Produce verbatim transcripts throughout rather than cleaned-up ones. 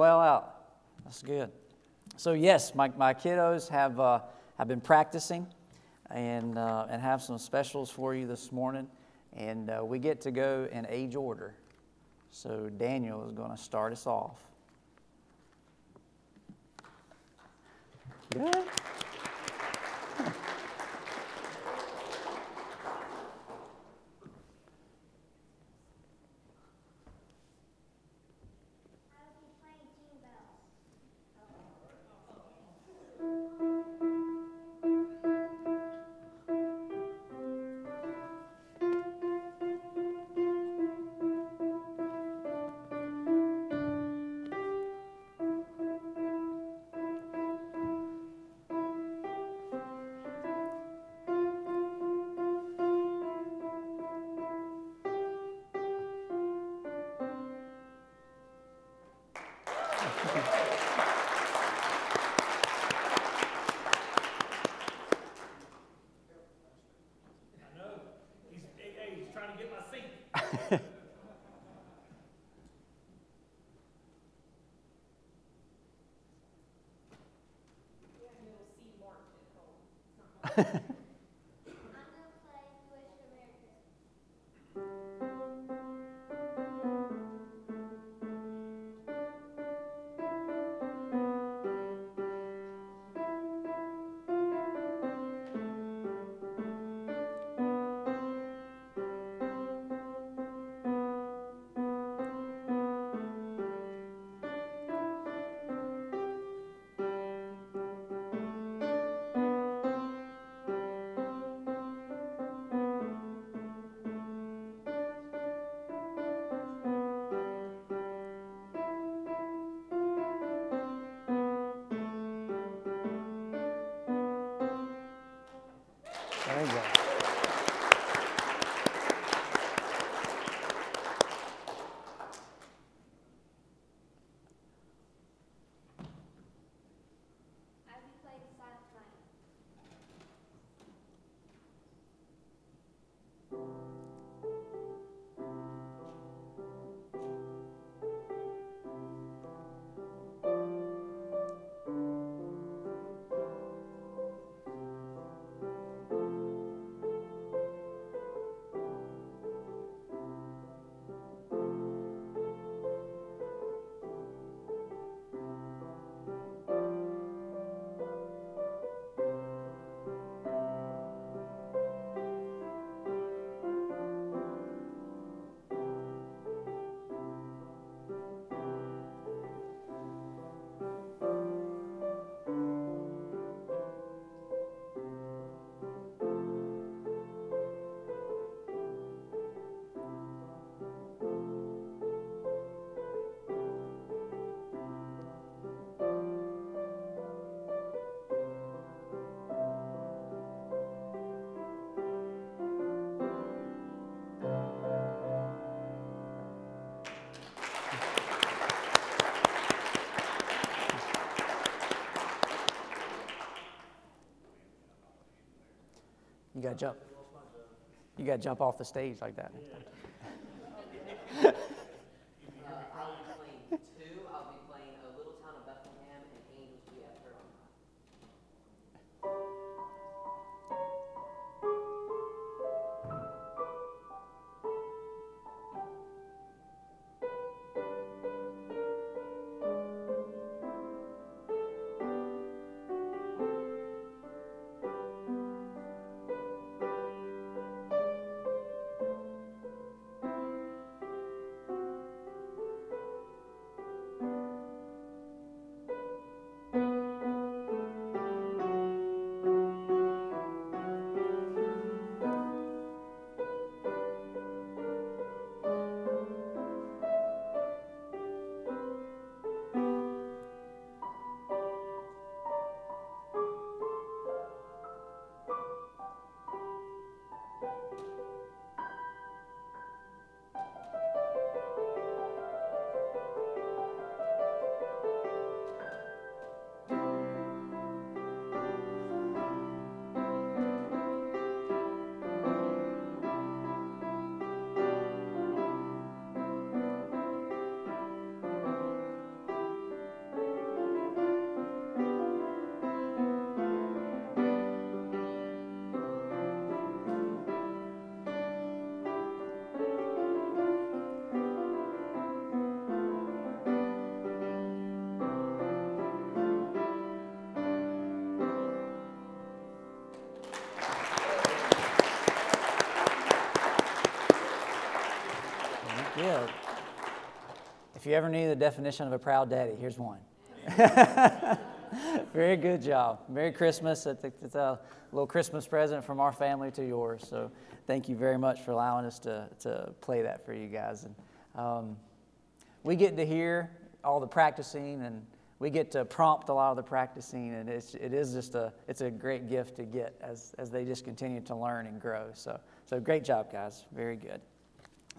well out. That's good. So yes, my my kiddos have uh, have been practicing, and uh, and have some specials for you this morning, and uh, we get to go in age order. So Daniel is going to start us off. Good. You gotta jump. You gotta jump off the stage like that. Yeah. uh, I'll be playing two. I'll be playing a little town of Bethlehem and Angels We Have Heard on High. you ever knew the definition of a proud daddy, here's one. Very good job. Merry Christmas. It's a little Christmas present from our family to yours. So thank you very much for allowing us to, to play that for you guys. And um, we get to hear all the practicing, and we get to prompt a lot of the practicing, and it's, it is just a it's a great gift to get as as they just continue to learn and grow. So so great job, guys. Very good.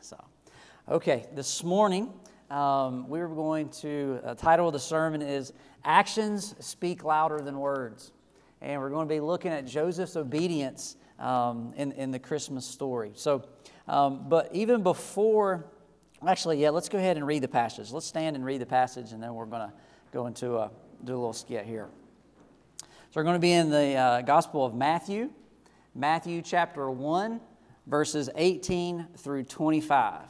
So okay, this morning. Um, we were going to, the uh, title of the sermon is Actions Speak Louder Than Words. And we're going to be looking at Joseph's obedience um, in, in the Christmas story. So, um, but even before, actually, yeah, let's go ahead and read the passage. Let's stand and read the passage, and then we're going to go into a, do a little skit here. So we're going to be in the uh, Gospel of Matthew, Matthew chapter one, verses eighteen through twenty-five.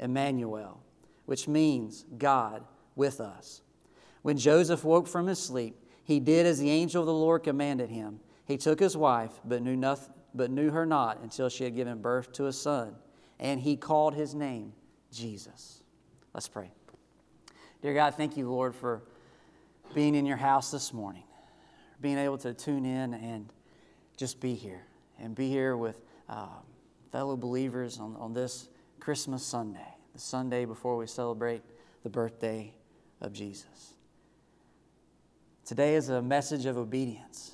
Emmanuel, which means God with us. When Joseph woke from his sleep, he did as the angel of the Lord commanded him. He took his wife, but knew nothing, but knew her not until she had given birth to a son, and he called his name Jesus. Let's pray. Dear God, thank you, Lord, for being in your house this morning, being able to tune in and just be here, and be here with uh, fellow believers on, on this Christmas Sunday, the Sunday before we celebrate the birthday of Jesus. Today is a message of obedience.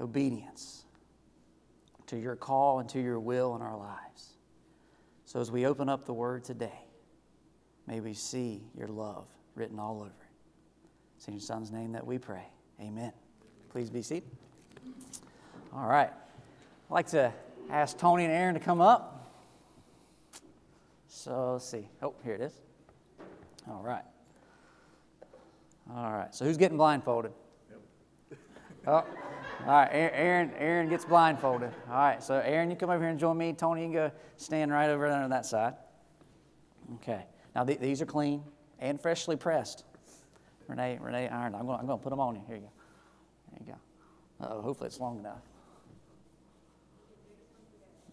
Obedience to your call and to your will in our lives. So as we open up the Word today, may we see your love written all over it. It's in your Son's name that we pray. Amen. Please be seated. All right. I'd like to ask Tony and Aaron to come up. So let's see. Oh, here it is. All right. All right. So who's getting blindfolded? Yep. Oh, all right. Aaron, Aaron gets blindfolded. All right. So Aaron, you come over here and join me. Tony, you can go stand right over there on that side. Okay. Now th- these are clean and freshly pressed. Renee, Renee, iron. I'm going. I'm going to put them on you. Here you go. There you go. Oh, hopefully it's long enough.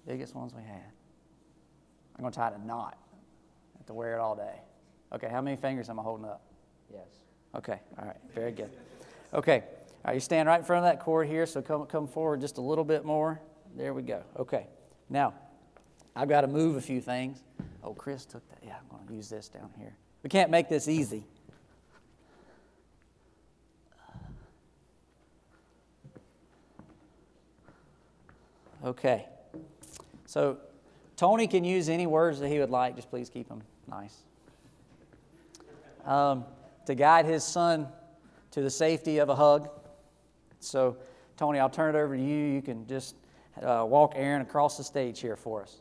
Biggest ones we had. I'm going to tie it a knot. I have to wear it all day. Okay, how many fingers am I holding up? Yes. Okay, all right, very good. Okay, all right, you stand right in front of that cord here, so come come forward just a little bit more. There we go. Okay, now, I've got to move a few things. Oh, Chris took that. Yeah, I'm going to use this down here. We can't make this easy. Okay. So, Tony can use any words that he would like. Just please keep them nice. Um, to guide his son to the safety of a hug. So, Tony, I'll turn it over to you. You can just uh, walk Aaron across the stage here for us.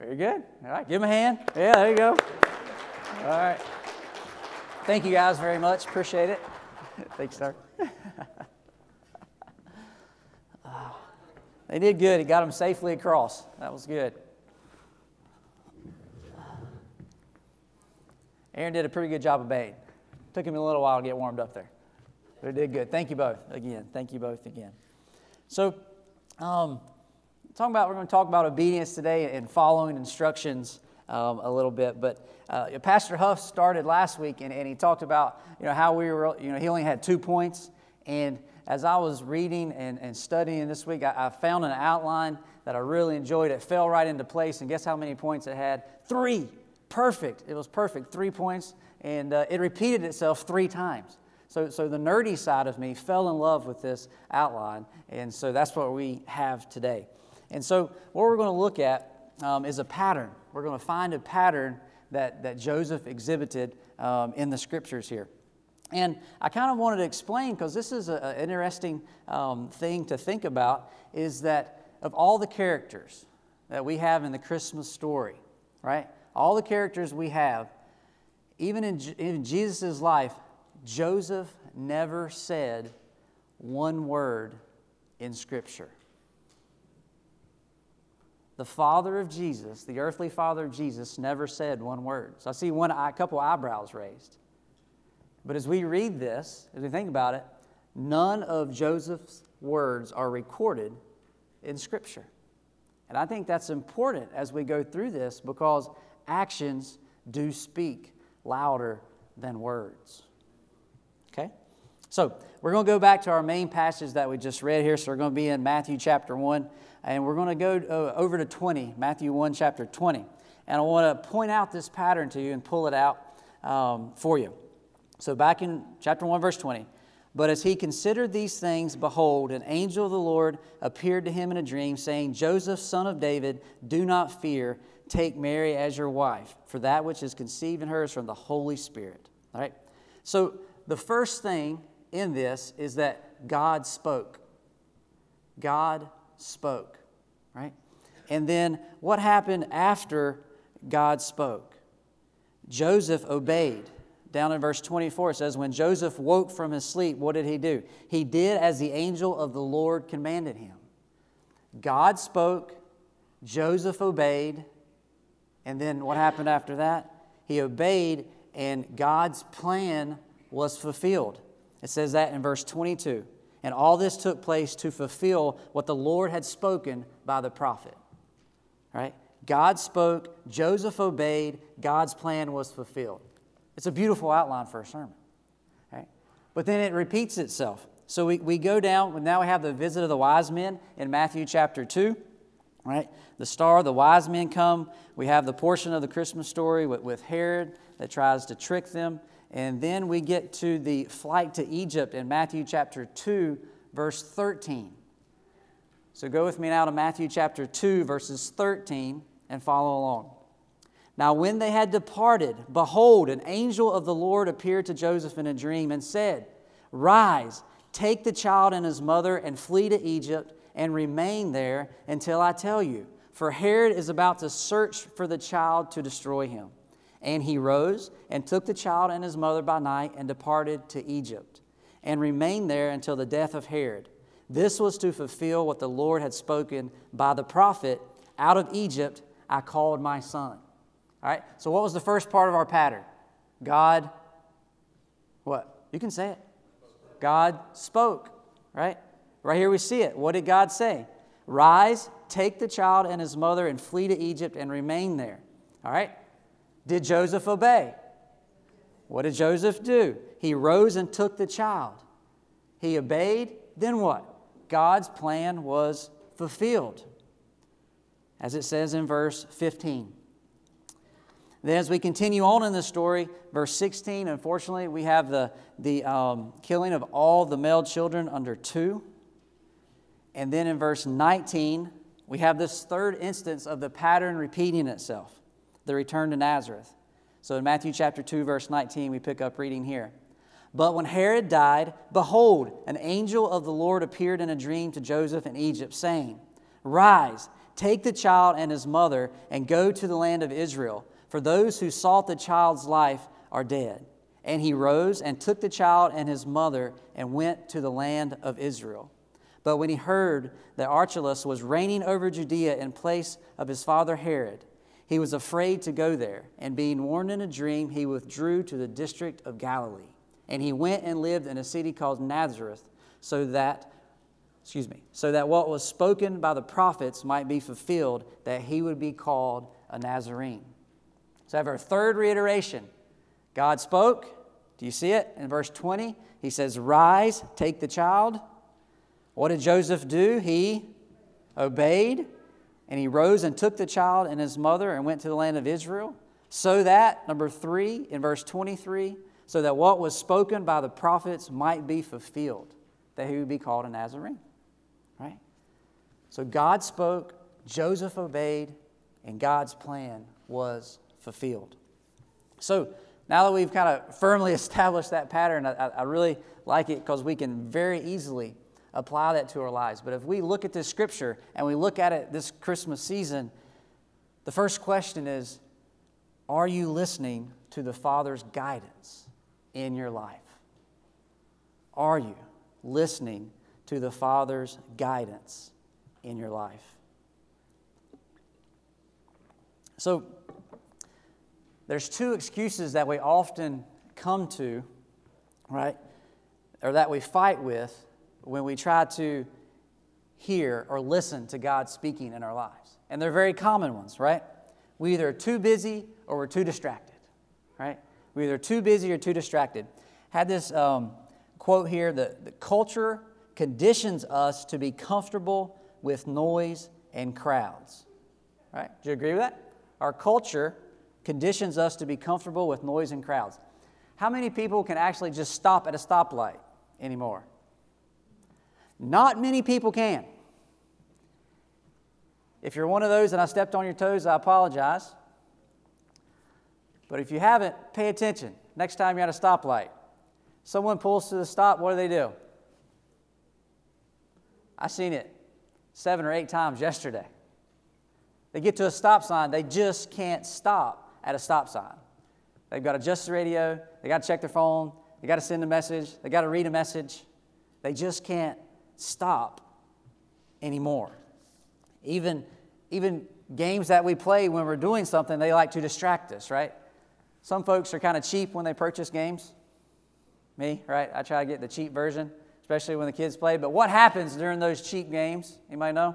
Very good. All right, give him a hand. Yeah, there you go. All right. Thank you guys very much. Appreciate it. Thanks, sir. Oh, they did good. He got them safely across. That was good. Aaron did a pretty good job of bait. Took him a little while to get warmed up there. But he did good. Thank you both again. Thank you both again. So, um, talking about we're going to talk about obedience today and following instructions um, a little bit. But uh, Pastor Huff started last week, and, and he talked about you know how we were you know he only had two points. And as I was reading and, and studying this week, I, I found an outline that I really enjoyed. It fell right into place, and guess how many points it had? Three. Perfect. It was perfect. Three points, and uh, it repeated itself three times. So so the nerdy side of me fell in love with this outline, and so that's what we have today. And so what we're going to look at um, is a pattern. We're going to find a pattern that, that Joseph exhibited um, in the Scriptures here. And I kind of wanted to explain, because this is an interesting um, thing to think about, is that of all the characters that we have in the Christmas story, right? All the characters we have, even in, in Jesus' life, Joseph never said one word in Scripture. The father of Jesus, the earthly father of Jesus, never said one word. So I see one eye, a couple eyebrows raised. But as we read this, as we think about it, none of Joseph's words are recorded in Scripture. And I think that's important as we go through this, because actions do speak louder than words. Okay? So we're going to go back to our main passage that we just read here. So we're going to be in Matthew chapter one, and we're going to go over to twenty, Matthew one chapter twenty. And I want to point out this pattern to you and pull it out um, for you. So back in chapter one, verse twenty, but as he considered these things, behold, an angel of the Lord appeared to him in a dream, saying, Joseph, son of David, do not fear. Take Mary as your wife, for that which is conceived in her is from the Holy Spirit. All right. So the first thing in this is that God spoke. God spoke, right? And then what happened after God spoke? Joseph obeyed. Down in verse twenty-four, it says, when Joseph woke from his sleep, what did he do? He did as the angel of the Lord commanded him. God spoke, Joseph obeyed, and then what happened after that? He obeyed, and God's plan was fulfilled. It says that in verse twenty-two. And all this took place to fulfill what the Lord had spoken by the prophet. Right? God spoke, Joseph obeyed, God's plan was fulfilled. It's a beautiful outline for a sermon, right? But then it repeats itself. So we, we go down, now we have the visit of the wise men in Matthew chapter two, right? The star, the wise men come. We have the portion of the Christmas story with, with Herod that tries to trick them. And then we get to the flight to Egypt in Matthew chapter two, verse thirteen. So go with me now to Matthew chapter two, verses thirteen, and follow along. Now when they had departed, behold, an angel of the Lord appeared to Joseph in a dream and said, Rise, take the child and his mother and flee to Egypt and remain there until I tell you. For Herod is about to search for the child to destroy him. And he rose and took the child and his mother by night and departed to Egypt and remained there until the death of Herod. This was to fulfill what the Lord had spoken by the prophet, out of Egypt I called my son. All right, so what was the first part of our pattern? God, what? You can say it. God spoke, right? Right here we see it. What did God say? Rise, take the child and his mother and flee to Egypt and remain there. All right, did Joseph obey? What did Joseph do? He rose and took the child. He obeyed, then what? God's plan was fulfilled, as it says in verse fifteen. Then as we continue on in this story, verse sixteen, unfortunately, we have the, the um, killing of all the male children under two. And then in verse nineteen, we have this third instance of the pattern repeating itself, the return to Nazareth. So in Matthew chapter two, verse nineteen, we pick up reading here. But when Herod died, behold, an angel of the Lord appeared in a dream to Joseph in Egypt, saying, Rise, take the child and his mother, and go to the land of Israel. For those who sought the child's life are dead. And he rose and took the child and his mother and went to the land of Israel. But when he heard that Archelaus was reigning over Judea in place of his father Herod, He was afraid to go there, and being warned in a dream, he withdrew to the district of Galilee. And he went and lived in a city called Nazareth, so that, excuse me, so that what was spoken by the prophets might be fulfilled, that he would be called a Nazarene. So I have our third reiteration. God spoke. Do you see it? In verse twenty, he says, "Rise, take the child." What did Joseph do? He obeyed. And he rose and took the child and his mother and went to the land of Israel. So that, number three, in verse twenty-three, so that what was spoken by the prophets might be fulfilled, that he would be called a Nazarene. Right? So God spoke, Joseph obeyed, and God's plan was fulfilled. So now that we've kind of firmly established that pattern, I, I really like it because we can very easily apply that to our lives. But if we look at this scripture and we look at it this Christmas season, the first question is, are you listening to the Father's guidance in your life? Are you listening to the Father's guidance in your life? So there's two excuses that we often come to, right, or that we fight with when we try to hear or listen to God speaking in our lives. And they're very common ones, right? We either are too busy or we're too distracted, right? We're either too busy or too distracted. Had this um, quote here, the, the culture conditions us to be comfortable with noise and crowds, right? Do you agree with that? Our culture conditions us to be comfortable with noise and crowds. How many people can actually just stop at a stoplight anymore? Not many people can. If you're one of those and I stepped on your toes, I apologize. But if you haven't, pay attention. Next time you're at a stoplight, someone pulls to the stop, what do they do? I've seen it seven or eight times yesterday. They get to a stop sign, they just can't stop at a stop sign. They've got to adjust the radio, they got to check their phone, they got to send a message, they got to read a message. They just can't stop anymore. Even, even games that we play when we're doing something, they like to distract us, right? Some folks are kind of cheap when they purchase games. Me, right? I try to get the cheap version, especially when the kids play. But what happens during those cheap games? Anybody know?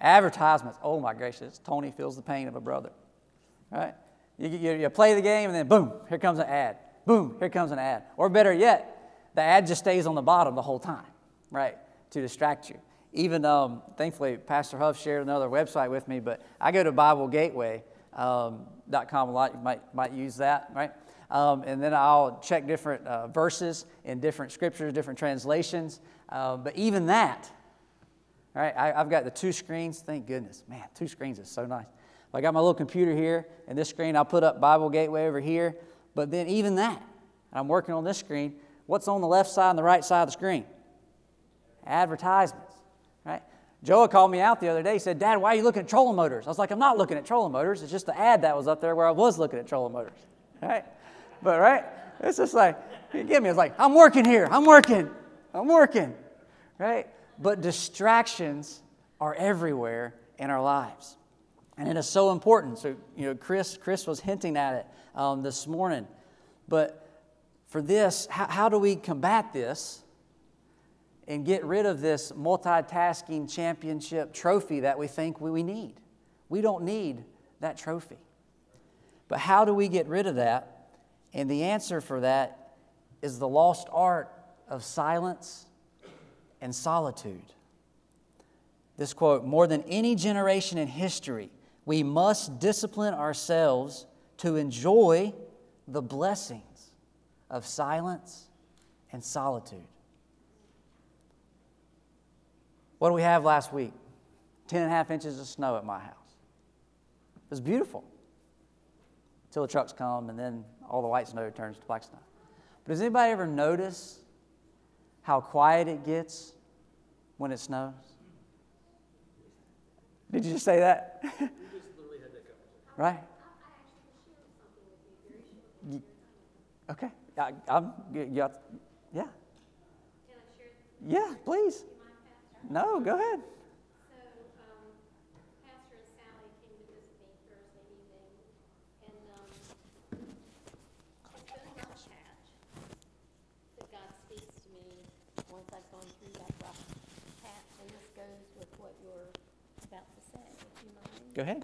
Advertisements. Oh, my gracious. Tony feels the pain of a brother, right? You, you, you play the game, and then boom, here comes an ad. Boom, here comes an ad. Or better yet, the ad just stays on the bottom the whole time, right, to distract you. Even, um, thankfully, Pastor Huff shared another website with me, but I go to Bible Gateway dot com a lot. You might, might use that, right? Um, and then I'll check different uh, verses in different scriptures, different translations. Uh, but even that, right, I, I've got the two screens. Thank goodness. Man, two screens is so nice. I got my little computer here, and this screen, I'll put up Bible Gateway over here. But then even that, I'm working on this screen. What's on the left side and the right side of the screen? Advertisements, right? Joa called me out the other day. He said, "Dad, why are you looking at trolling motors?" I was like, "I'm not looking at trolling motors. It's just the ad that was up there where I was looking at trolling motors," right? But, right, it's just like, you get me? It's like, I'm working here. I'm working. I'm working, right? But distractions are everywhere in our lives, and it is so important. So, you know, Chris, Chris was hinting at it um, this morning, but for this, how, how do we combat this and get rid of this multitasking championship trophy that we think we, we need? We don't need that trophy. But how do we get rid of that? And the answer for that is the lost art of silence and solitude. This quote, "More than any generation in history, we must discipline ourselves to enjoy the blessing of silence and solitude." What did we have last week? Ten and a half inches of snow at my house. It was beautiful. Until the trucks come and then all the white snow turns to black snow. But does anybody ever notice how quiet it gets when it snows? Did you just say that? You just literally had that conversation. Right? Okay. I, I'm, yeah, yeah. Yeah, please. No, go ahead. So, um, Pastor is sound Go ahead.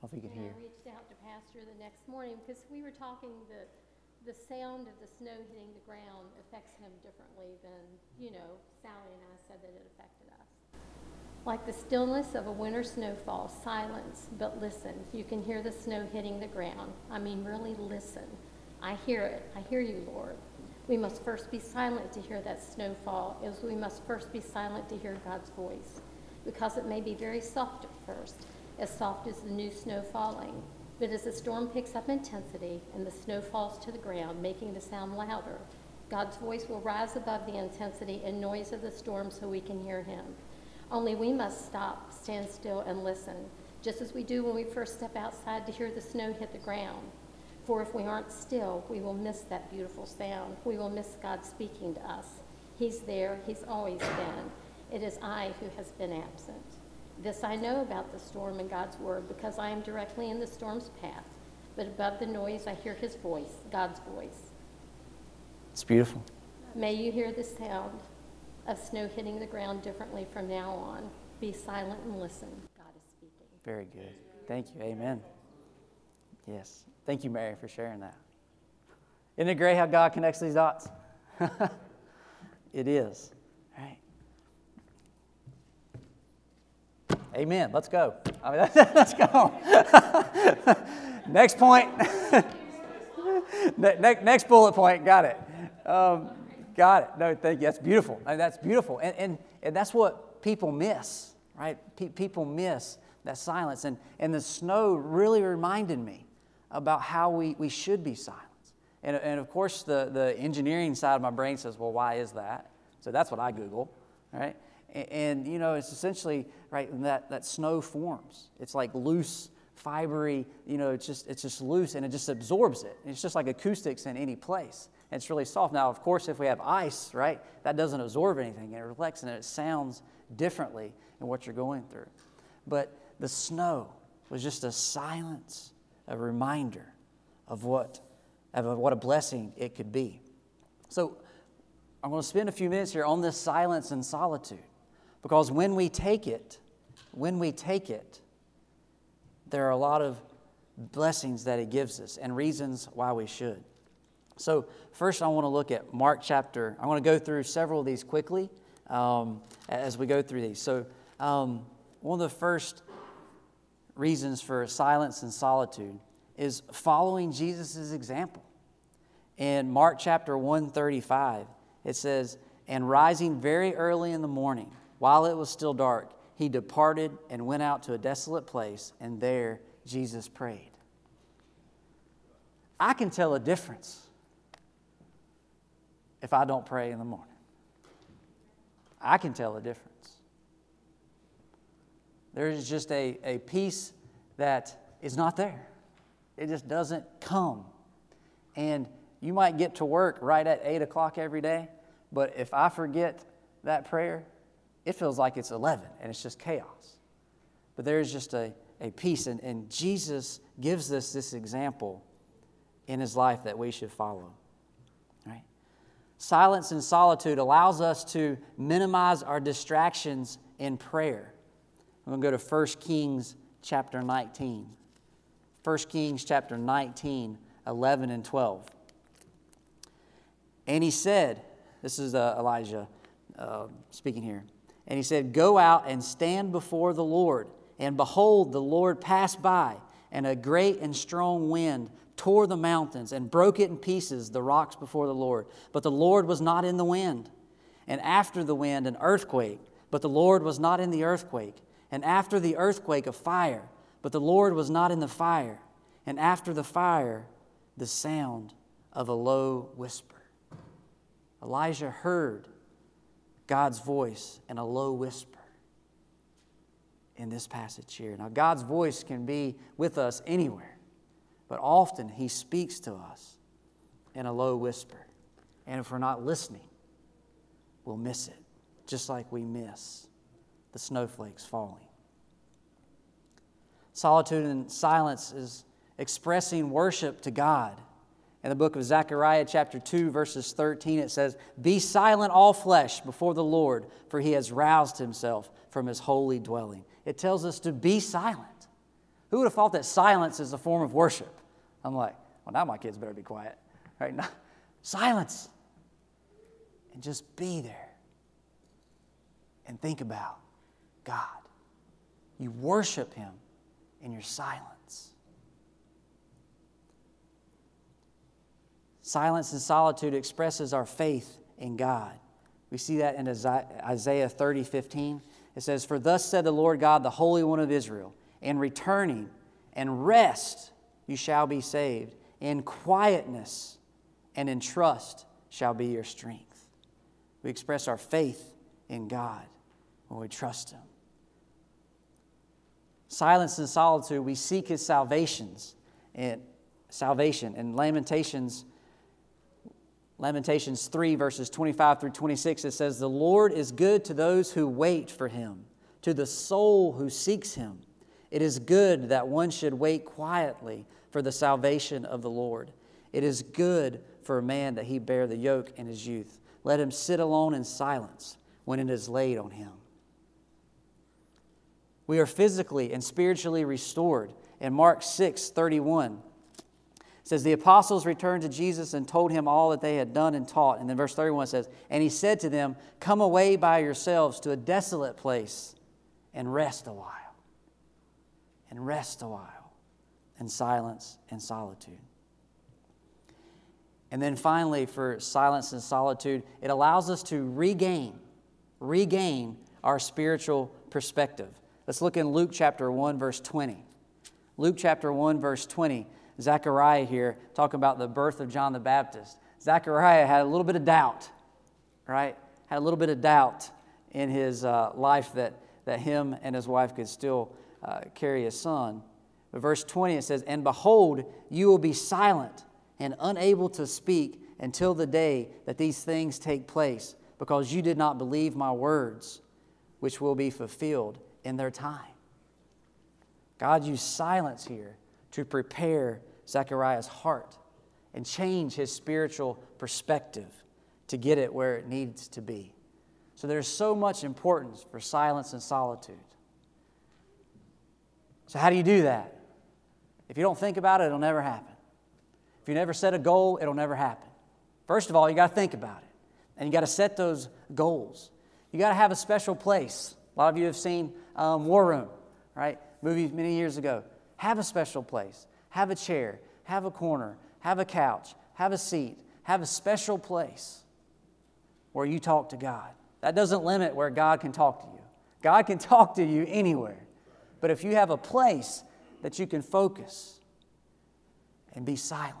Hope you can hear. I reached out to Pastor the next morning because we were talking the the sound of the snow hitting the ground affects him differently than, you know, Sally and I said that it affected us. Like the stillness of a winter snowfall, silence, but listen. You can hear the snow hitting the ground. I mean, really listen. I hear it. I hear you, Lord. We must first be silent to hear that snowfall, as we must first be silent to hear God's voice, because it may be very soft at first, as soft as the new snow falling. But as the storm picks up intensity and the snow falls to the ground, making the sound louder, God's voice will rise above the intensity and noise of the storm so we can hear him. Only we must stop, stand still, and listen, just as we do when we first step outside to hear the snow hit the ground. For if we aren't still, we will miss that beautiful sound. We will miss God speaking to us. He's there. He's always been. It is I who has been absent. This I know about the storm and God's word, because I am directly in the storm's path. But above the noise, I hear his voice, God's voice. It's beautiful. May you hear the sound of snow hitting the ground differently from now on. Be silent and listen. God is speaking. Very good. Thank you. Amen. Yes. Thank you, Mary, for sharing that. Isn't it great how God connects these dots? It is. Amen. Let's go. I mean, let's go. Next point. next, next bullet point. Got it. Um, got it. No, thank you. That's beautiful. I mean, that's beautiful. And, and and that's what people miss, right? Pe- people miss that silence. And, and the snow really reminded me about how we, we should be silent. And, and of course, the, the engineering side of my brain says, well, why is that? So that's what I Google, right? And, you know, it's essentially, right, that, that snow forms. It's like loose, fibery, you know, it's just it's just loose, and it just absorbs it. It's just like acoustics in any place. And it's really soft. Now, of course, if we have ice, right, that doesn't absorb anything. It reflects, and it sounds differently in what you're going through. But the snow was just a silence, a reminder of what, of what a blessing it could be. So I'm going to spend a few minutes here on this silence and solitude. Because when we take it, when we take it, there are a lot of blessings that it gives us and reasons why we should. So first I want to look at Mark chapter. I want to go through several of these quickly um, as we go through these. So um, one of the first reasons for silence and solitude is following Jesus' example. In Mark chapter one thirty-five, it says, "And rising very early in the morning, while it was still dark, he departed and went out to a desolate place, and there Jesus prayed." I can tell a difference if I don't pray in the morning. I can tell a difference. There is just a, a peace that is not there. It just doesn't come. And you might get to work right at eight o'clock every day, but if I forget that prayer, it feels like it's eleven, and it's just chaos. But there is just a, a peace, and, and Jesus gives us this example in his life that we should follow. Right? Silence and solitude allows us to minimize our distractions in prayer. I'm going to go to First Kings chapter nineteen. First Kings chapter nineteen, eleven and twelve. And he said, this is uh, Elijah uh, speaking here. And he said, "Go out and stand before the Lord. And behold, the Lord passed by, and a great and strong wind tore the mountains and broke it in pieces, the rocks before the Lord. But the Lord was not in the wind. And after the wind, an earthquake. But the Lord was not in the earthquake. And after the earthquake, a fire. But the Lord was not in the fire. And after the fire, the sound of a low whisper." Elijah heard God's voice in a low whisper in this passage here. Now, God's voice can be with us anywhere, but often he speaks to us in a low whisper. And if we're not listening, we'll miss it, just like we miss the snowflakes falling. Solitude and silence is expressing worship to God. In the book of Zechariah chapter two, verses thirteen, it says, "Be silent, all flesh, before the Lord, for he has roused himself from his holy dwelling." It tells us to be silent. Who would have thought that silence is a form of worship? I'm like, well, now my kids better be quiet. Right? No. Silence. And just be there. And think about God. You worship Him in your silence. Silence and solitude expresses our faith in God. We see that in Isaiah thirty fifteen. It says, "For thus said the Lord God, the Holy One of Israel, in returning and rest you shall be saved. In quietness and in trust shall be your strength." We express our faith in God when we trust Him. Silence and solitude, we seek His salvations and salvation. In Lamentations, Lamentations three, verses twenty-five through twenty-six, it says, "The Lord is good to those who wait for Him, to the soul who seeks Him. It is good that one should wait quietly for the salvation of the Lord. It is good for a man that he bear the yoke in his youth. Let him sit alone in silence when it is laid on him." We are physically and spiritually restored. In Mark six thirty-one, it says, "The apostles returned to Jesus and told him all that they had done and taught." And then verse thirty-one says, "And he said to them, 'Come away by yourselves to a desolate place and rest a while.'" And rest a while in silence and solitude. And then finally, for silence and solitude, it allows us to regain, regain our spiritual perspective. Let's look in Luke chapter one, verse twenty. Luke chapter one, verse twenty. Zechariah here, talking about the birth of John the Baptist. Zechariah had a little bit of doubt, right? Had a little bit of doubt in his uh, life that, that him and his wife could still uh, carry a son. But verse twenty, it says, "And behold, you will be silent and unable to speak until the day that these things take place, because you did not believe my words, which will be fulfilled in their time." God used silence here to prepare Zechariah's heart and change his spiritual perspective to get it where it needs to be. So there's so much importance for silence and solitude. So how do you do that? If you don't think about it, it'll never happen. If you never set a goal, it'll never happen. First of all, you got to think about it. And you got to set those goals. You got to have a special place. A lot of you have seen um, War Room, right? Movie many years ago. Have a special place. Have a chair. Have a corner. Have a couch. Have a seat. Have a special place where you talk to God. That doesn't limit where God can talk to you. God can talk to you anywhere. But if you have a place that you can focus and be silent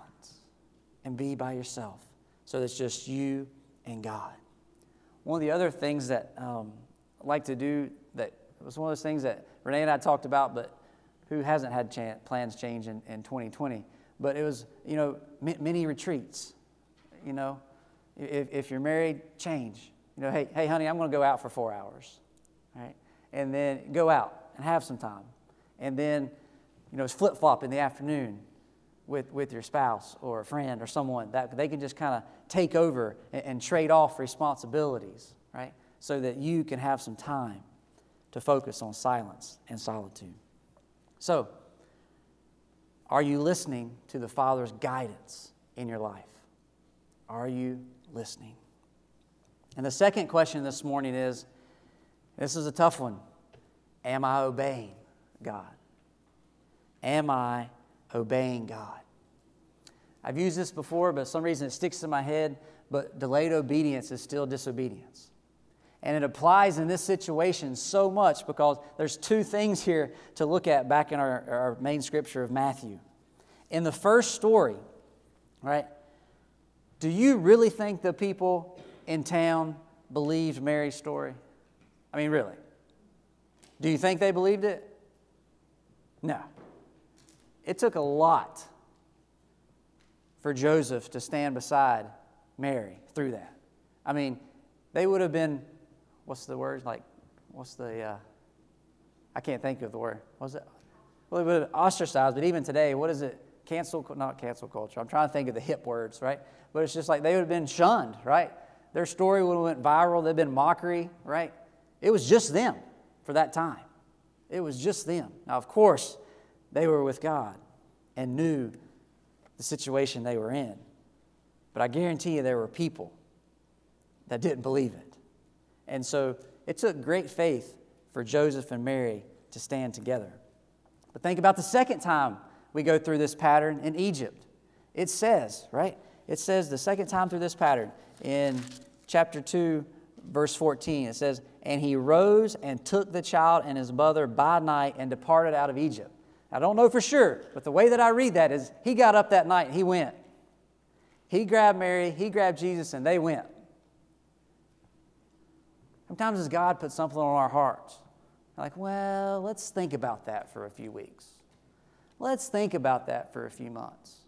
and be by yourself, so that's just you and God. One of the other things that um, I like to do, that was one of those things that Renee and I talked about, but who hasn't had chance, plans change in, in twenty twenty? But it was, you know, mini retreats. You know, if, if you're married, change. You know, hey, hey, honey, I'm going to go out for four hours, right? And then go out and have some time, and then, you know, flip flop in the afternoon with with your spouse or a friend or someone that they can just kind of take over and, and trade off responsibilities, right? So that you can have some time to focus on silence and solitude. So, are you listening to the Father's guidance in your life? Are you listening? And the second question this morning is, this is a tough one, am I obeying God? Am I obeying God? I've used this before, but for some reason it sticks in my head, but delayed obedience is still disobedience. And it applies in this situation so much because there's two things here to look at back in our, our main scripture of Matthew. In the first story, right, do you really think the people in town believed Mary's story? I mean, really? Do you think they believed it? No. It took a lot for Joseph to stand beside Mary through that. I mean, they would have been, what's the word? Like, what's the, uh, I can't think of the word. What was it? Well, they would have ostracized, but even today, what is it? Cancel, not cancel culture. I'm trying to think of the hip words, right? But it's just like they would have been shunned, right? Their story would have went viral. They'd been mockery, right? It was just them for that time. It was just them. Now, of course, They were with God and knew the situation they were in. But I guarantee you there were people that didn't believe it. And so it took great faith for Joseph and Mary to stand together. But think about the second time we go through this pattern in Egypt. It says, right? It says the second time through this pattern in chapter two, verse fourteen, it says, "And he rose and took the child and his mother by night and departed out of Egypt." I don't know for sure, but the way that I read that is he got up that night and he went. He grabbed Mary, he grabbed Jesus, and they went. Sometimes as God puts something on our hearts, like, well, let's think about that for a few weeks. Let's think about that for a few months.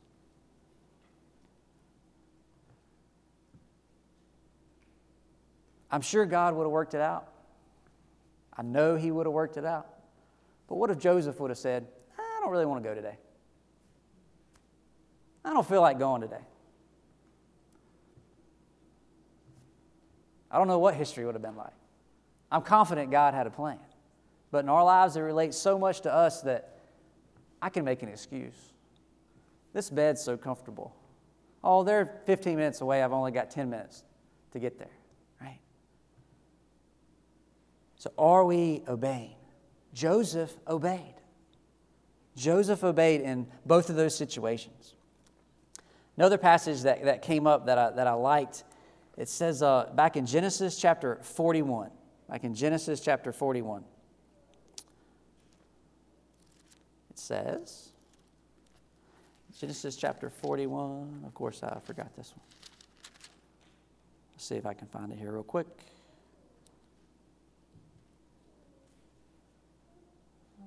I'm sure God would have worked it out. I know he would have worked it out. But what if Joseph would have said, I don't really want to go today. I don't feel like going today. I don't know what history would have been like. I'm confident God had a plan. But in our lives, it relates so much to us that I can make an excuse. This bed's so comfortable. Oh, they're fifteen minutes away. I've only got ten minutes to get there, right? So are we obeying? Joseph obeyed. Joseph obeyed in both of those situations. Another passage that, that came up that I, that I liked, it says uh, back in Genesis chapter forty-one. Back in Genesis chapter forty-one. It says, Genesis chapter forty-one. Of course, I forgot this one. Let's see if I can find it here real quick.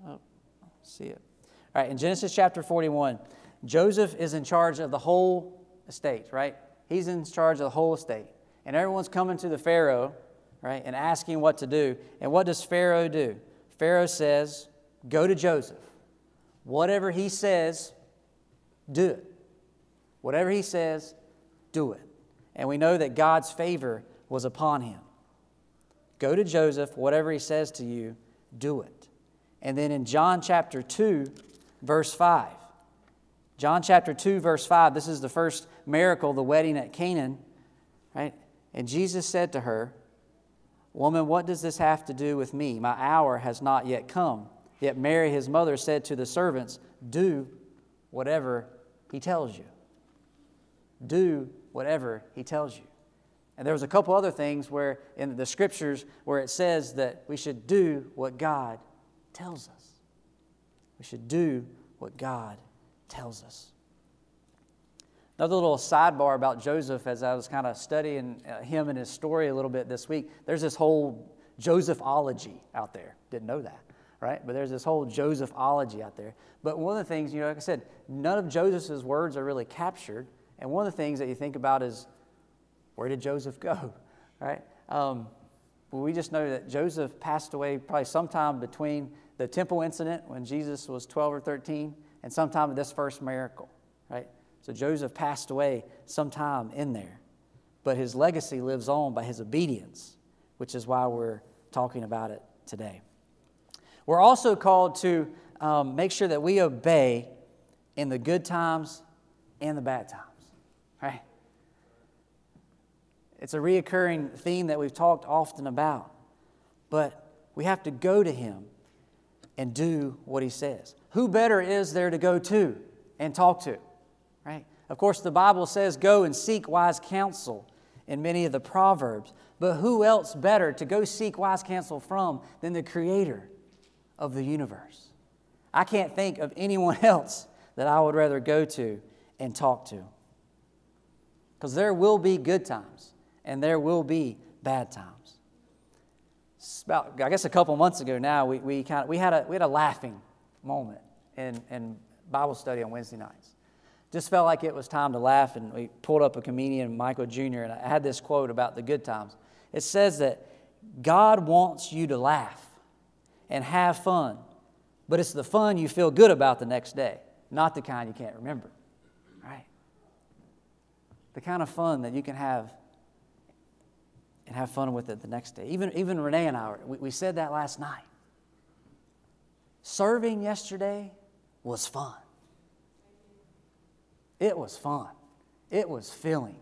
Oh, see it. All right, in Genesis chapter forty-one, Joseph is in charge of the whole estate, right? He's in charge of the whole estate. And everyone's coming to the Pharaoh, right, and asking what to do. And what does Pharaoh do? Pharaoh says, go to Joseph. Whatever he says, do it. Whatever he says, do it. And we know that God's favor was upon him. Go to Joseph. Whatever he says to you, do it. And then in John chapter two, verse five. John chapter two, verse five. This is the first miracle, the wedding at Canaan, right? And Jesus said to her, "Woman, what does this have to do with me? My hour has not yet come." Yet Mary, his mother, said to the servants, "Do whatever he tells you." Do whatever he tells you. And there was a couple other things where in the scriptures where it says that we should do what God tells us. We should do what God tells us. Another little sidebar about Joseph, as I was kind of studying him and his story a little bit this week, there's this whole Josephology out there. Didn't know that, right? But there's this whole Josephology out there. But one of the things, you know, like I said, none of Joseph's words are really captured. And one of the things that you think about is, where did Joseph go, right? Um, well, we just know that Joseph passed away probably sometime between the temple incident when Jesus was twelve or thirteen and sometime this first miracle, right? So Joseph passed away sometime in there, but his legacy lives on by his obedience, which is why we're talking about it today. We're also called to um, make sure that we obey in the good times and the bad times, right? It's a reoccurring theme that we've talked often about, but we have to go to him and do what he says. Who better is there to go to and talk to? Right? Of course, the Bible says, go and seek wise counsel in many of the Proverbs. But who else better to go seek wise counsel from than the Creator of the universe? I can't think of anyone else that I would rather go to and talk to. Because there will be good times and there will be bad times. It's about, I guess, a couple months ago now, we we kind of we had a we had a laughing moment in, in Bible study on Wednesday nights. Just felt like it was time to laugh, and we pulled up a comedian, Michael Junior, and I had this quote about the good times. It says that God wants you to laugh and have fun, but it's the fun you feel good about the next day, not the kind you can't remember, right? The kind of fun that you can have and have fun with it the next day. Even, even Renee and I, we, we said that last night. Serving yesterday was fun. It was fun. It was filling.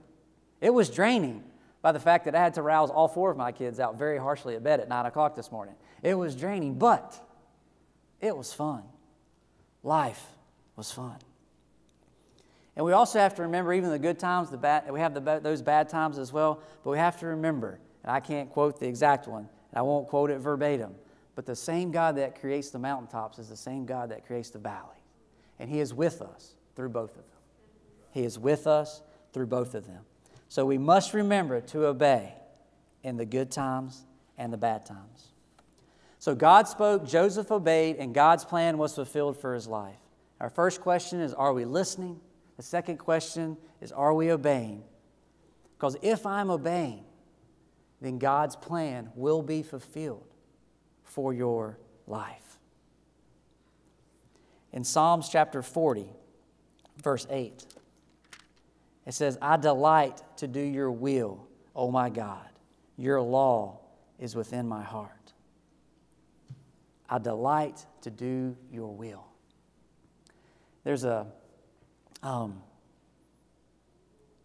It was draining by the fact that I had to rouse all four of my kids out very harshly at bed at nine o'clock this morning. It was draining, but it was fun. Life was fun. And we also have to remember, even the good times, the bad, we have the, those bad times as well, but we have to remember, and I can't quote the exact one, and I won't quote it verbatim, but the same God that creates the mountaintops is the same God that creates the valley. And He is with us through both of them. He is with us through both of them. So we must remember to obey in the good times and the bad times. So God spoke, Joseph obeyed, and God's plan was fulfilled for his life. Our first question is, are we listening? The second question is, are we obeying? Because if I'm obeying, then God's plan will be fulfilled for your life. In Psalms chapter forty, verse eight, it says, I delight to do your will, O my God. Your law is within my heart. I delight to do your will. There's a... Um,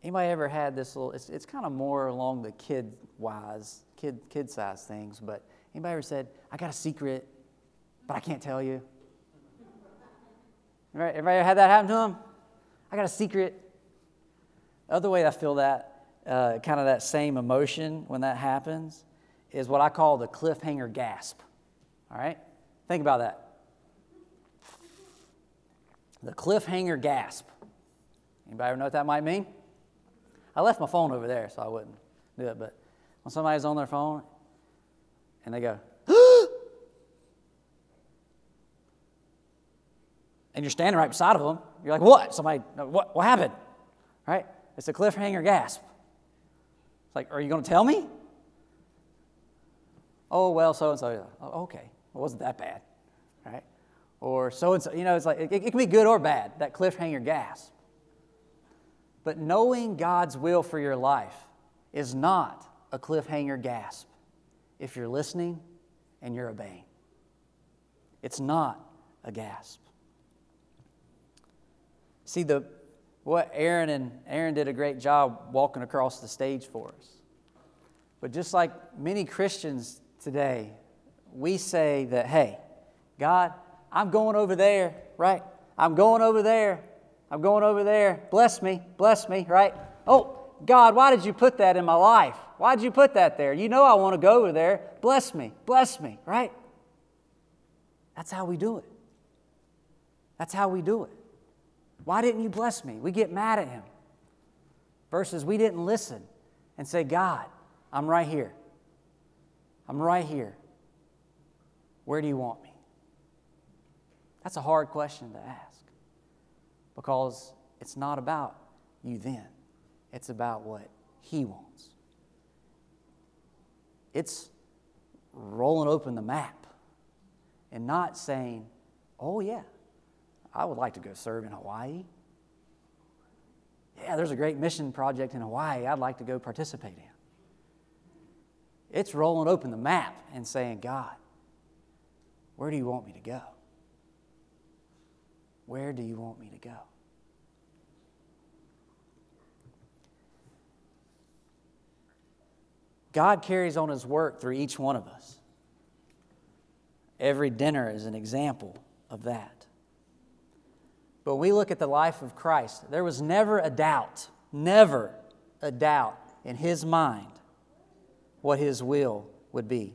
anybody ever had this little, it's, it's kind of more along the kid-wise, kid, kid-size things, but anybody ever said, I got a secret, but I can't tell you? Right? Everybody ever had that happen to them? I got a secret. The other way I feel that, uh, kind of that same emotion when that happens, is what I call the cliffhanger gasp. All right? Think about that. The cliffhanger gasp. Anybody ever know what that might mean? I left my phone over there, so I wouldn't do it, but when somebody's on their phone and they go, and you're standing right beside of them, you're like, what? Somebody, what, what happened? Right? It's a cliffhanger gasp. It's like, are you going to tell me? Oh, well, so-and-so. Oh, okay. It wasn't that bad. Right? Or so-and-so. You know, it's like, it, it can be good or bad, that cliffhanger gasp. But knowing God's will for your life is not a cliffhanger gasp if you're listening and you're obeying. It's not a gasp. See, the what Aaron and Aaron did a great job walking across the stage for us. But just like many Christians today, we say that, hey, God, I'm going over there, right? I'm going over there. I'm going over there. Bless me. Bless me, right? Oh, God, why did you put that in my life? Why did you put that there? You know I want to go over there. Bless me. Bless me, right? That's how we do it. That's how we do it. Why didn't you bless me? We get mad at Him. Versus we didn't listen and say, God, I'm right here. I'm right here. Where do you want me? That's a hard question to ask. Because it's not about you then. It's about what He wants. It's rolling open the map and not saying, oh yeah, I would like to go serve in Hawaii. Yeah, there's a great mission project in Hawaii I'd like to go participate in. It's rolling open the map and saying, God, where do you want me to go? Where do you want me to go? God carries on His work through each one of us. Every dinner is an example of that. But we look at the life of Christ. There was never a doubt, never a doubt in His mind what His will would be.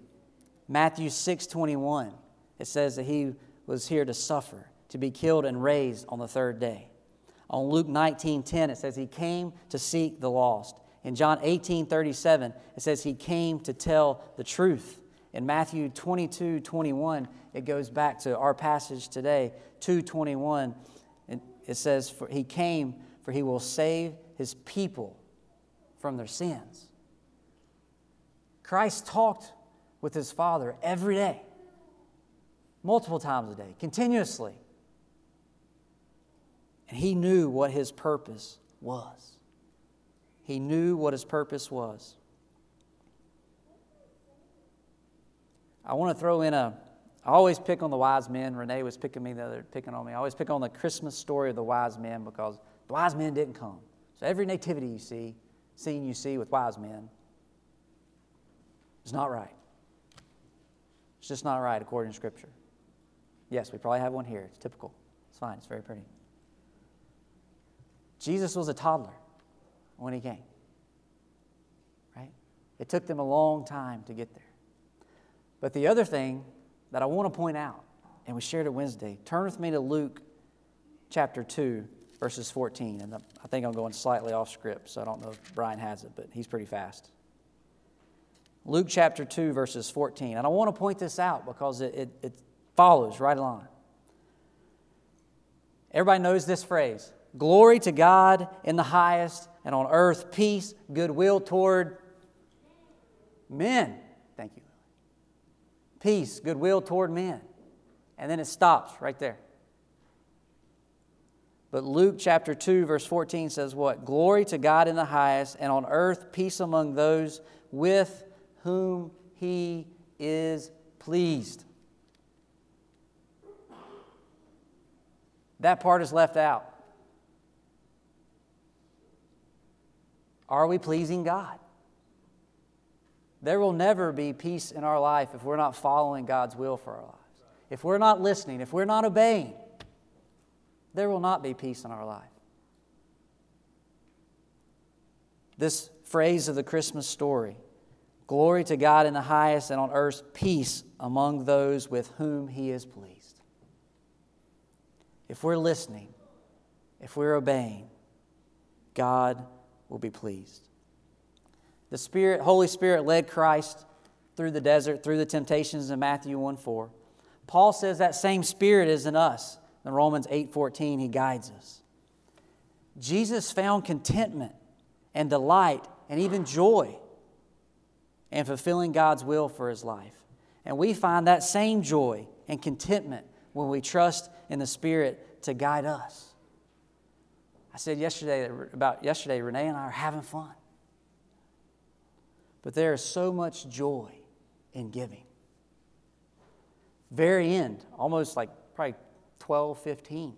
Matthew six twenty-one, it says that He was here to suffer, to be killed and raised on the third day. On Luke nineteen ten, it says He came to seek the lost. In John eighteen thirty-seven, it says He came to tell the truth. In Matthew twenty-two twenty-one, it goes back to our passage today, two twenty-one, and it says, for He came, for He will save His people from their sins. Christ talked with His Father every day, multiple times a day, continuously. And He knew what His purpose was. He knew what His purpose was. I want to throw in a, I always pick on the wise men. Renee was picking me the other, picking on me. I always pick on the Christmas story of the wise men because the wise men didn't come. So every nativity you see, scene you see with wise men, is not right. It's just not right according to Scripture. Yes, we probably have one here. It's typical. It's fine. It's very pretty. Jesus was a toddler when he came. Right? It took them a long time to get there. But the other thing that I want to point out, and we shared it Wednesday, turn with me to Luke chapter two, verses fourteen. And I think I'm going slightly off script, so I don't know if Brian has it, but he's pretty fast. Luke chapter two, verses fourteen. And I want to point this out because it, it, it follows right along. Everybody knows this phrase, glory to God in the highest, and on earth peace, goodwill toward men. Thank you. Peace, goodwill toward men. And then it stops right there. But Luke chapter two, verse fourteen says what? Glory to God in the highest, and on earth peace among those with whom He is pleased. That part is left out. Are we pleasing God? There will never be peace in our life if we're not following God's will for our lives. If we're not listening, if we're not obeying, there will not be peace in our life. This phrase of the Christmas story, glory to God in the highest and on earth peace among those with whom He is pleased. If we're listening, if we're obeying, God will be pleased. The Spirit, Holy Spirit led Christ through the desert, through the temptations in Matthew one four. Paul says that same Spirit is in us. In Romans eight fourteen, He guides us. Jesus found contentment and delight and even joy in fulfilling God's will for His life. And we find that same joy and contentment when we trust in the Spirit to guide us. I said yesterday about yesterday, Renee and I are having fun. But there is so much joy in giving. Very end, almost like probably twelve fifteen,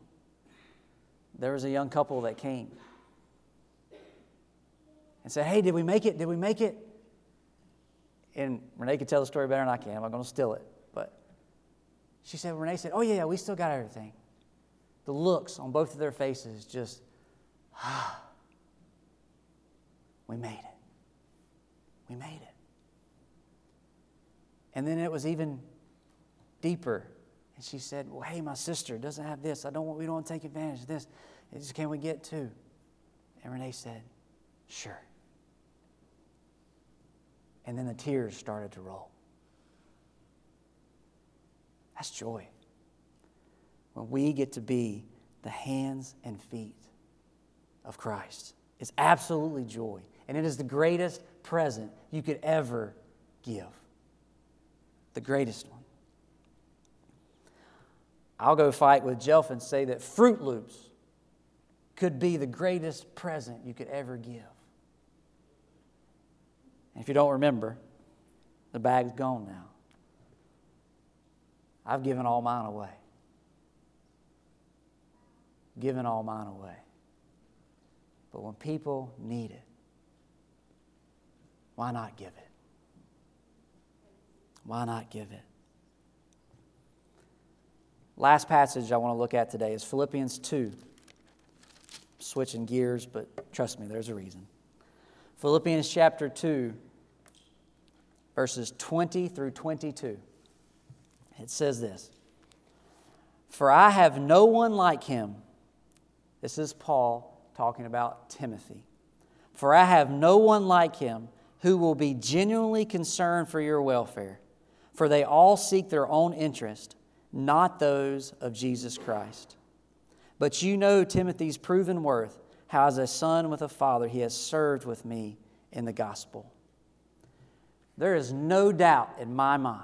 there was a young couple that came and said, hey, did we make it? Did we make it? And Renee could tell the story better than I can. I'm not going to steal it. But she said, Renee said, oh, yeah, yeah, we still got everything. The looks on both of their faces just, ah, we made it. We made it. And then it was even deeper. And she said, well, hey, my sister doesn't have this. I don't want, we don't want to take advantage of this. Just, can we get two? And Renee said, sure. And then the tears started to roll. That's joy. When we get to be the hands and feet of Christ. It's absolutely joy. And it is the greatest present you could ever give. The greatest one. I'll go fight with Jelf and say that Froot Loops could be the greatest present you could ever give. And if you don't remember, the bag's gone now. I've given all mine away. Given all mine away. But when people need it, why not give it? Why not give it? Last passage I want to look at today is Philippians two. Switching gears, but trust me, there's a reason. Philippians chapter two, verses twenty through twenty-two. It says this, for I have no one like him. This is Paul talking about Timothy. For I have no one like him who will be genuinely concerned for your welfare, for they all seek their own interest, not those of Jesus Christ. But you know Timothy's proven worth, how as a son with a father he has served with me in the gospel. There is no doubt in my mind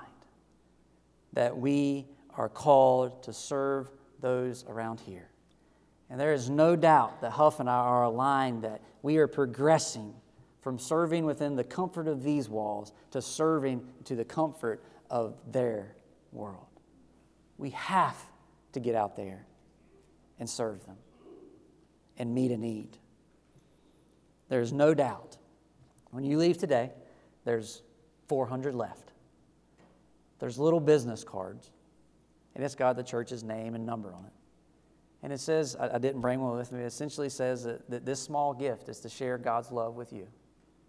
that we are called to serve those around here. And there is no doubt that Huff and I are aligned that we are progressing from serving within the comfort of these walls to serving to the comfort of their world. We have to get out there and serve them and meet a need. There's no doubt. When you leave today, there's four hundred left. There's little business cards, and it's got the church's name and number on it. And it says, I, I didn't bring one with me, it essentially says that, that this small gift is to share God's love with you.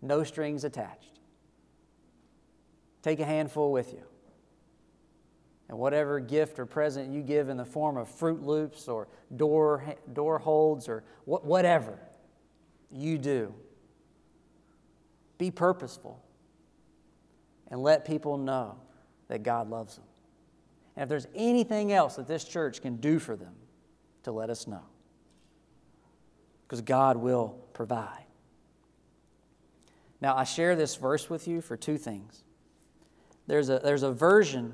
No strings attached. Take a handful with you. And whatever gift or present you give in the form of Froot Loops or door, door holds or wh- whatever you do, be purposeful and let people know that God loves them. And if there's anything else that this church can do for them, to let us know. Because God will provide. Now, I share this verse with you for two things. There's a, there's a version,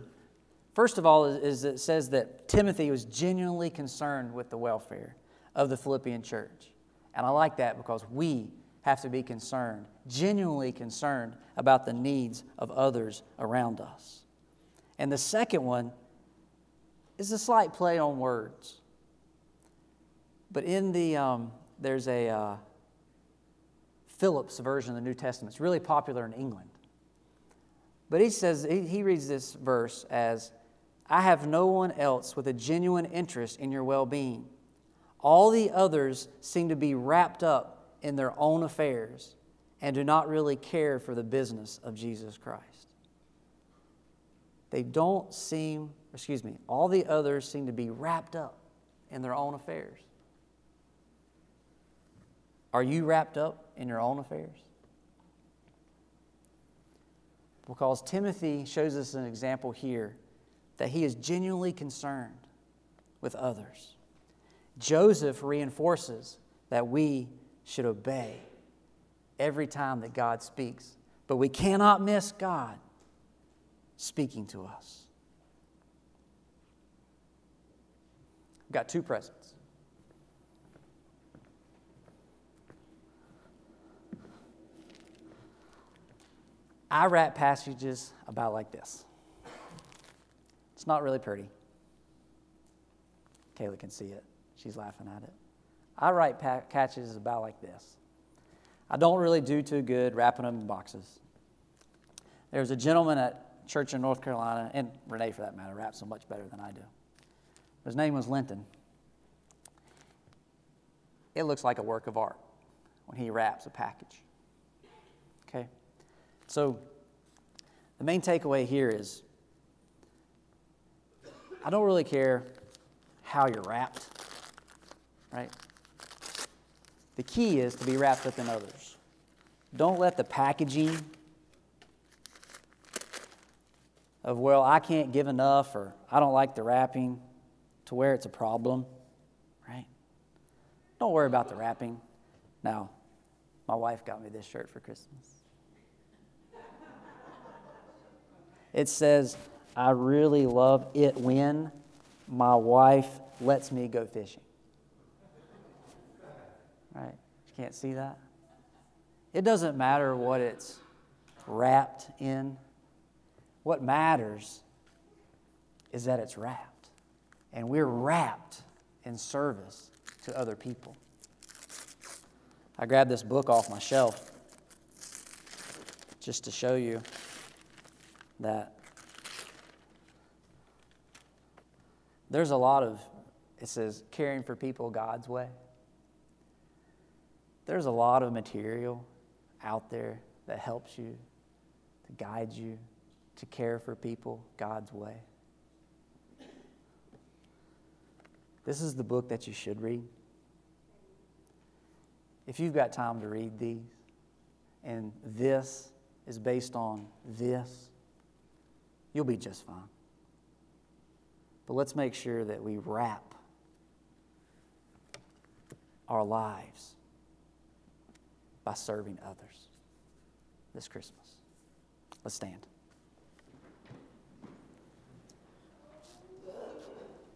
first of all, is, is it says that Timothy was genuinely concerned with the welfare of the Philippian church. And I like that because we have to be concerned, genuinely concerned about the needs of others around us. And the second one is a slight play on words. But in the, um, there's a uh, Phillips version of the New Testament. It's really popular in England. But he says, he, he reads this verse as, I have no one else with a genuine interest in your well-being. All the others seem to be wrapped up in their own affairs and do not really care for the business of Jesus Christ. They don't seem, excuse me, all the others seem to be wrapped up in their own affairs. Are you wrapped up in your own affairs? Because Timothy shows us an example here that he is genuinely concerned with others. Joseph reinforces that we should obey every time that God speaks, but we cannot miss God speaking to us. I've got two presents. I wrap passages about like this. It's not really pretty. Kayla can see it. She's laughing at it. I write passages about like this. I don't really do too good wrapping them in boxes. There was a gentleman at church in North Carolina, and Renee for that matter, wraps them much better than I do. His name was Linton. It looks like a work of art when he wraps a package. Okay? So the main takeaway here is I don't really care how you're wrapped, right? The key is to be wrapped up in others. Don't let the packaging of, well, I can't give enough or I don't like the wrapping to where it's a problem, right? Don't worry about the wrapping. Now, my wife got me this shirt for Christmas. It says, I really love it when my wife lets me go fishing. Right? You can't see that? It doesn't matter what it's wrapped in. What matters is that it's wrapped. And we're wrapped in service to other people. I grabbed this book off my shelf just to show you that there's a lot of, it says, caring for people God's way. There's a lot of material out there that helps you, to guide you, to care for people God's way. This is the book that you should read. If you've got time to read these, and this is based on this, you'll be just fine. But let's make sure that we wrap our lives by serving others this Christmas. Let's stand.